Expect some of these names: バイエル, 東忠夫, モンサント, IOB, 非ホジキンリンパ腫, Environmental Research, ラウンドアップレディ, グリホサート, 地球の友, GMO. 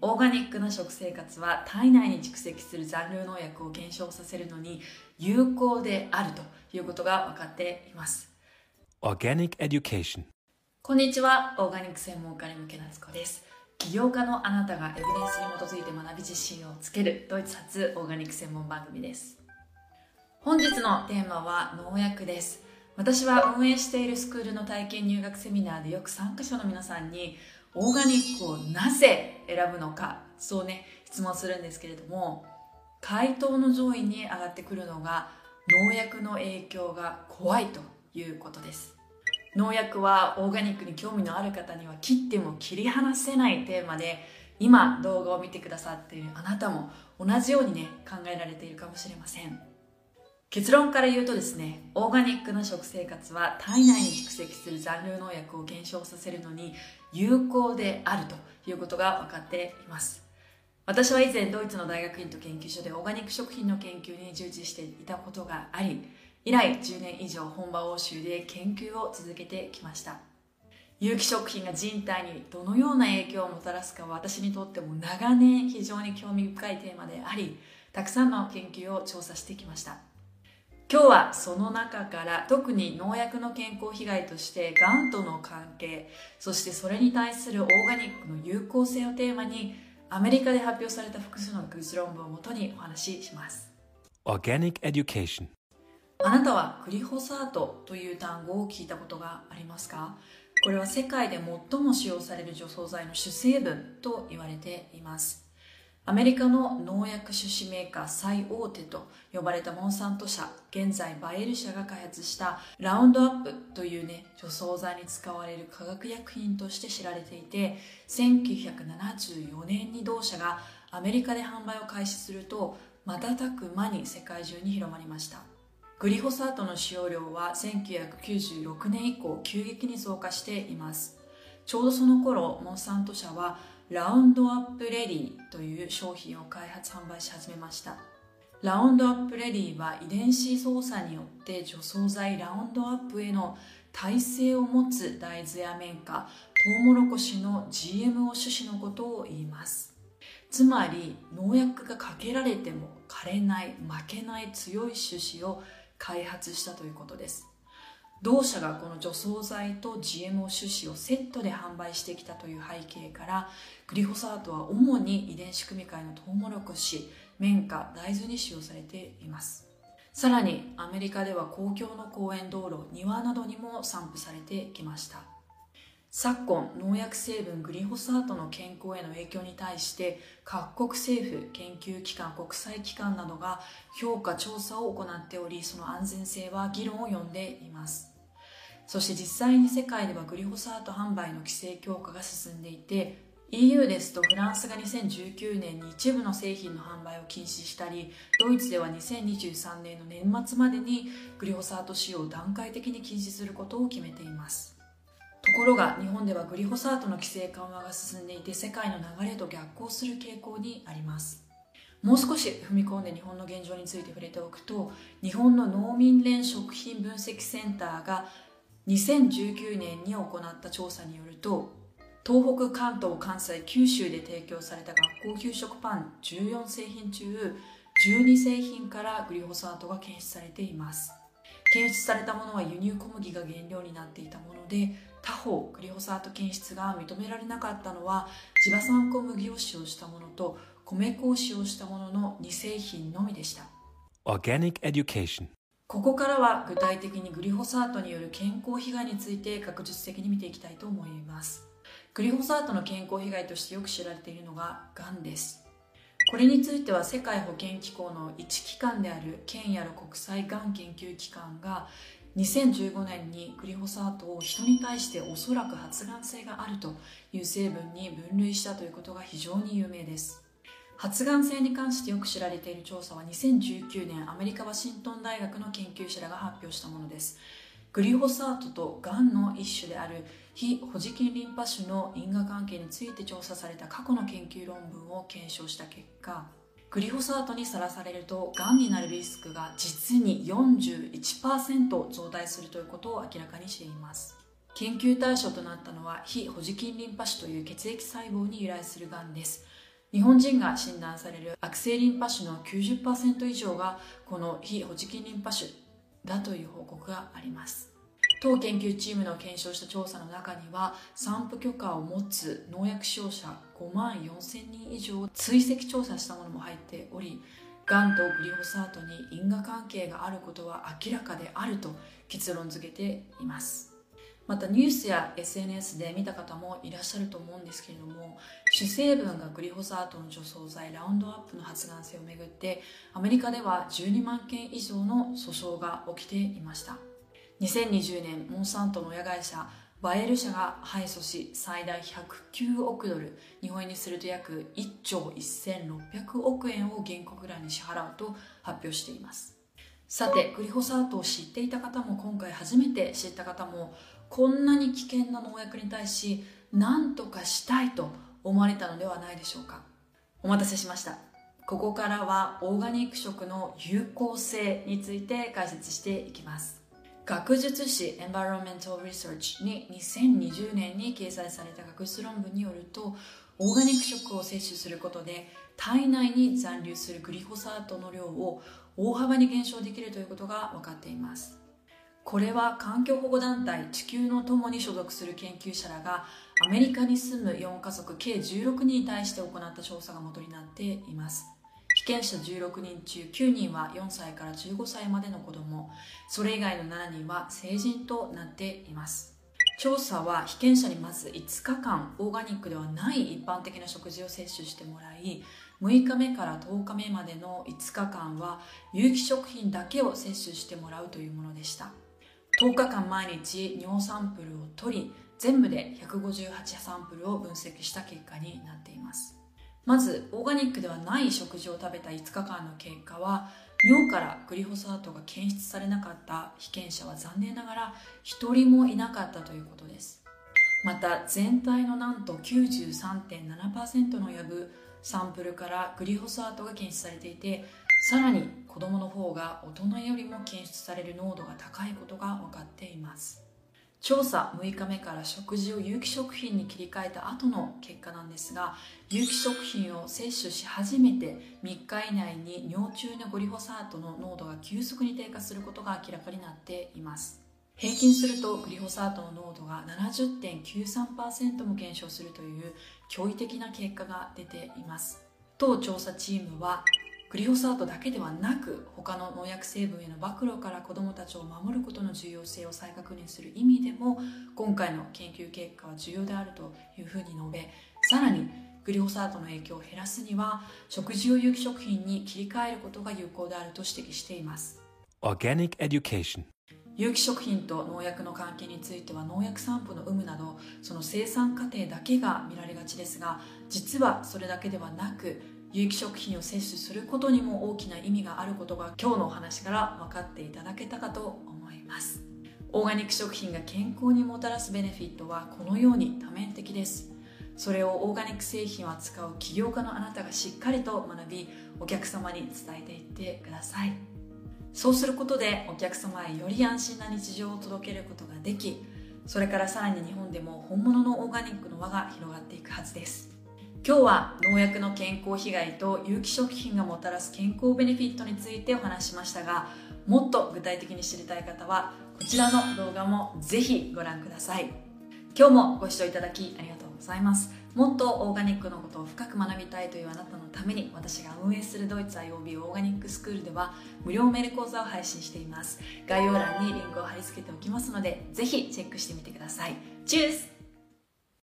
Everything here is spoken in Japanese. オーガニックな食生活は体内に蓄積する残留農薬を減少させるのに有効であるということが分かっています。オーガニックエデュケーション。こんにちは、オーガニック専門家に向けなつこです。起業家のあなたがエビデンスに基づいて学び実習をつけるドイツ発オーガニック専門番組です。本日のテーマは農薬です。私は運営しているスクールの体験入学セミナーでよく参加者の皆さんにオーガニックをなぜ選ぶのか、そうね、質問するんですけれども、回答の上位に上がってくるのが農薬の影響が怖いということです。農薬はオーガニックに興味のある方には切っても切り離せないテーマで、今動画を見てくださっているあなたも同じようにね、考えられているかもしれません。結論から言うとですね、オーガニックな食生活は体内に蓄積する残留農薬を減少させるのに有効であるということが分かっています。私は以前ドイツの大学院と研究所でオーガニック食品の研究に従事していたことがあり、以来10年以上本場欧州で研究を続けてきました。有機食品が人体にどのような影響をもたらすかは、私にとっても長年非常に興味深いテーマであり、たくさんの研究を調査してきました。今日はその中から特に農薬の健康被害としてがんとの関係、そしてそれに対するオーガニックの有効性をテーマに、アメリカで発表された複数の学術論文をもとにお話しします。オーガニックエデュケーション。あなたはグリホサートという単語を聞いたことがありますか？これは世界で最も使用される除草剤の主成分と言われています。アメリカの農薬種子メーカー最大手と呼ばれたモンサント社、現在バイエル社が開発したラウンドアップというね、除草剤に使われる化学薬品として知られていて、1974年に同社がアメリカで販売を開始すると、瞬く間に世界中に広まりました。グリホサートの使用量は1996年以降急激に増加しています。ちょうどその頃、モンサント社はラウンドアップレディという商品を開発販売し始めました。ラウンドアップレディは遺伝子操作によって除草剤ラウンドアップへの耐性を持つ大豆や綿花、トウモロコシの GMO 種子のことを言います。つまり農薬がかけられても枯れない、負けない強い種子を開発したということです。同社がこの除草剤と GMO 種子をセットで販売してきたという背景から、グリホサートは主に遺伝子組み換えのトウモロコシ、綿花、大豆に使用されています。さらにアメリカでは公共の公園、道路、庭などにも散布されてきました。昨今、農薬成分グリホサートの健康への影響に対して、各国政府、研究機関、国際機関などが評価調査を行っており、その安全性は議論を呼んでいます。そして実際に世界ではグリホサート販売の規制強化が進んでいて、 EU ですとフランスが2019年に一部の製品の販売を禁止したり、ドイツでは2023年の年末までにグリホサート使用を段階的に禁止することを決めています。ところが日本ではグリホサートの規制緩和が進んでいて、世界の流れと逆行する傾向にあります。もう少し踏み込んで日本の現状について触れておくと、日本の農民連食品分析センターが2019年に行った調査によると、東北、関東、関西、九州で提供された学校給食パン14製品中12製品からグリホサートが検出されています。検出されたものは輸入小麦が原料になっていたもので、他方グリホサート検出が認められなかったのは地場産小麦を使用したものと米粉を使用したものの2製品のみでした。オーガニックエデュケーション。ここからは具体的にグリホサートによる健康被害について学術的に見ていきたいと思います。グリホサートの健康被害としてよく知られているのががんです。これについては世界保健機構の一機関であるケンヤの国際がん研究機関が2015年にグリホサートを人に対しておそらく発がん性があるという成分に分類したということが非常に有名です。発がん性に関してよく知られている調査は2019年アメリカワシントン大学の研究者らが発表したものです。グリホサートとがんの一種である非ホジキンリンパ腫の因果関係について調査された過去の研究論文を検証した結果、グリホサートにさらされるとがんになるリスクが実に 41% 増大するということを明らかにしています。研究対象となったのは非ホジキンリンパ腫という血液細胞に由来するがんです。日本人が診断される悪性リンパ腫の 90% 以上がこの非ホジキンリンパ腫だという報告があります。当研究チームの検証した調査の中には、散布許可を持つ農薬使用者5万4,000人以上を追跡調査したものも入っており、がんとグリホサートに因果関係があることは明らかであると結論付けています。またニュースや SNS で見た方もいらっしゃると思うんですけれども、主成分がグリホサートの除草剤ラウンドアップの発がん性をめぐってアメリカでは12万件以上の訴訟が起きていました。2020年モンサントの親会社バイエル社が敗訴し、最大109億ドル、日本円にすると約1兆1600億円を原告らに支払うと発表しています。さて、グリホサートを知っていた方も今回初めて知った方も、こんなに危険な農薬に対し何とかしたいと思われたのではないでしょうか。お待たせしました。ここからはオーガニック食の有効性について解説していきます。学術誌 Environmental Research に2020年に掲載された学術論文によると、オーガニック食を摂取することで体内に残留するグリホサートの量を大幅に減少できるということが分かっています。これは環境保護団体地球の友に所属する研究者らがアメリカに住む4家族計16人に対して行った調査が元になっています。被験者16人中9人は4歳から15歳までの子供、それ以外の7人は成人となっています。調査は被験者にまず5日間オーガニックではない一般的な食事を摂取してもらい、6日目から10日目までの5日間は有機食品だけを摂取してもらうというものでした。10日間毎日尿サンプルを取り、全部で158サンプルを分析した結果になっています。まずオーガニックではない食事を食べた5日間の結果は、尿からグリホサートが検出されなかった被験者は残念ながら1人もいなかったということです。また全体のなんと 93.7% のやぶサンプルからグリホサートが検出されていて、さらに子どもの方が大人よりも検出される濃度が高いことが分かっています。調査6日目から食事を有機食品に切り替えた後の結果なんですが、有機食品を摂取し始めて3日以内に尿中のグリホサートの濃度が急速に低下することが明らかになっています。平均するとグリホサートの濃度が 70.93% も減少するという驚異的な結果が出ています。当調査チームはグリホサートだけではなく、他の農薬成分への暴露から子どもたちを守ることの重要性を再確認する意味でも、今回の研究結果は重要であるというふうに述べ、さらにグリホサートの影響を減らすには食事を有機食品に切り替えることが有効であると指摘しています。オーガニックエデュケーション。有機食品と農薬の関係については、農薬散布の有無などその生産過程だけが見られがちですが、実はそれだけではなく、有機食品を摂取することにも大きな意味があることが今日のお話から分かっていただけたかと思います。オーガニック食品が健康にもたらすベネフィットはこのように多面的です。それをオーガニック製品を扱う起業家のあなたがしっかりと学び、お客様に伝えていってください。そうすることでお客様へより安心な日常を届けることができ、それからさらに日本でも本物のオーガニックの輪が広がっていくはずです。今日は農薬の健康被害と有機食品がもたらす健康ベネフィットについてお話ししましたが、もっと具体的に知りたい方はこちらの動画もぜひご覧ください。今日もご視聴いただきありがとうございます。もっとオーガニックのことを深く学びたいというあなたのために、私が運営するドイツ IOB オーガニックスクールでは無料メール講座を配信しています。概要欄にリンクを貼り付けておきますので、ぜひチェックしてみてください。チュース。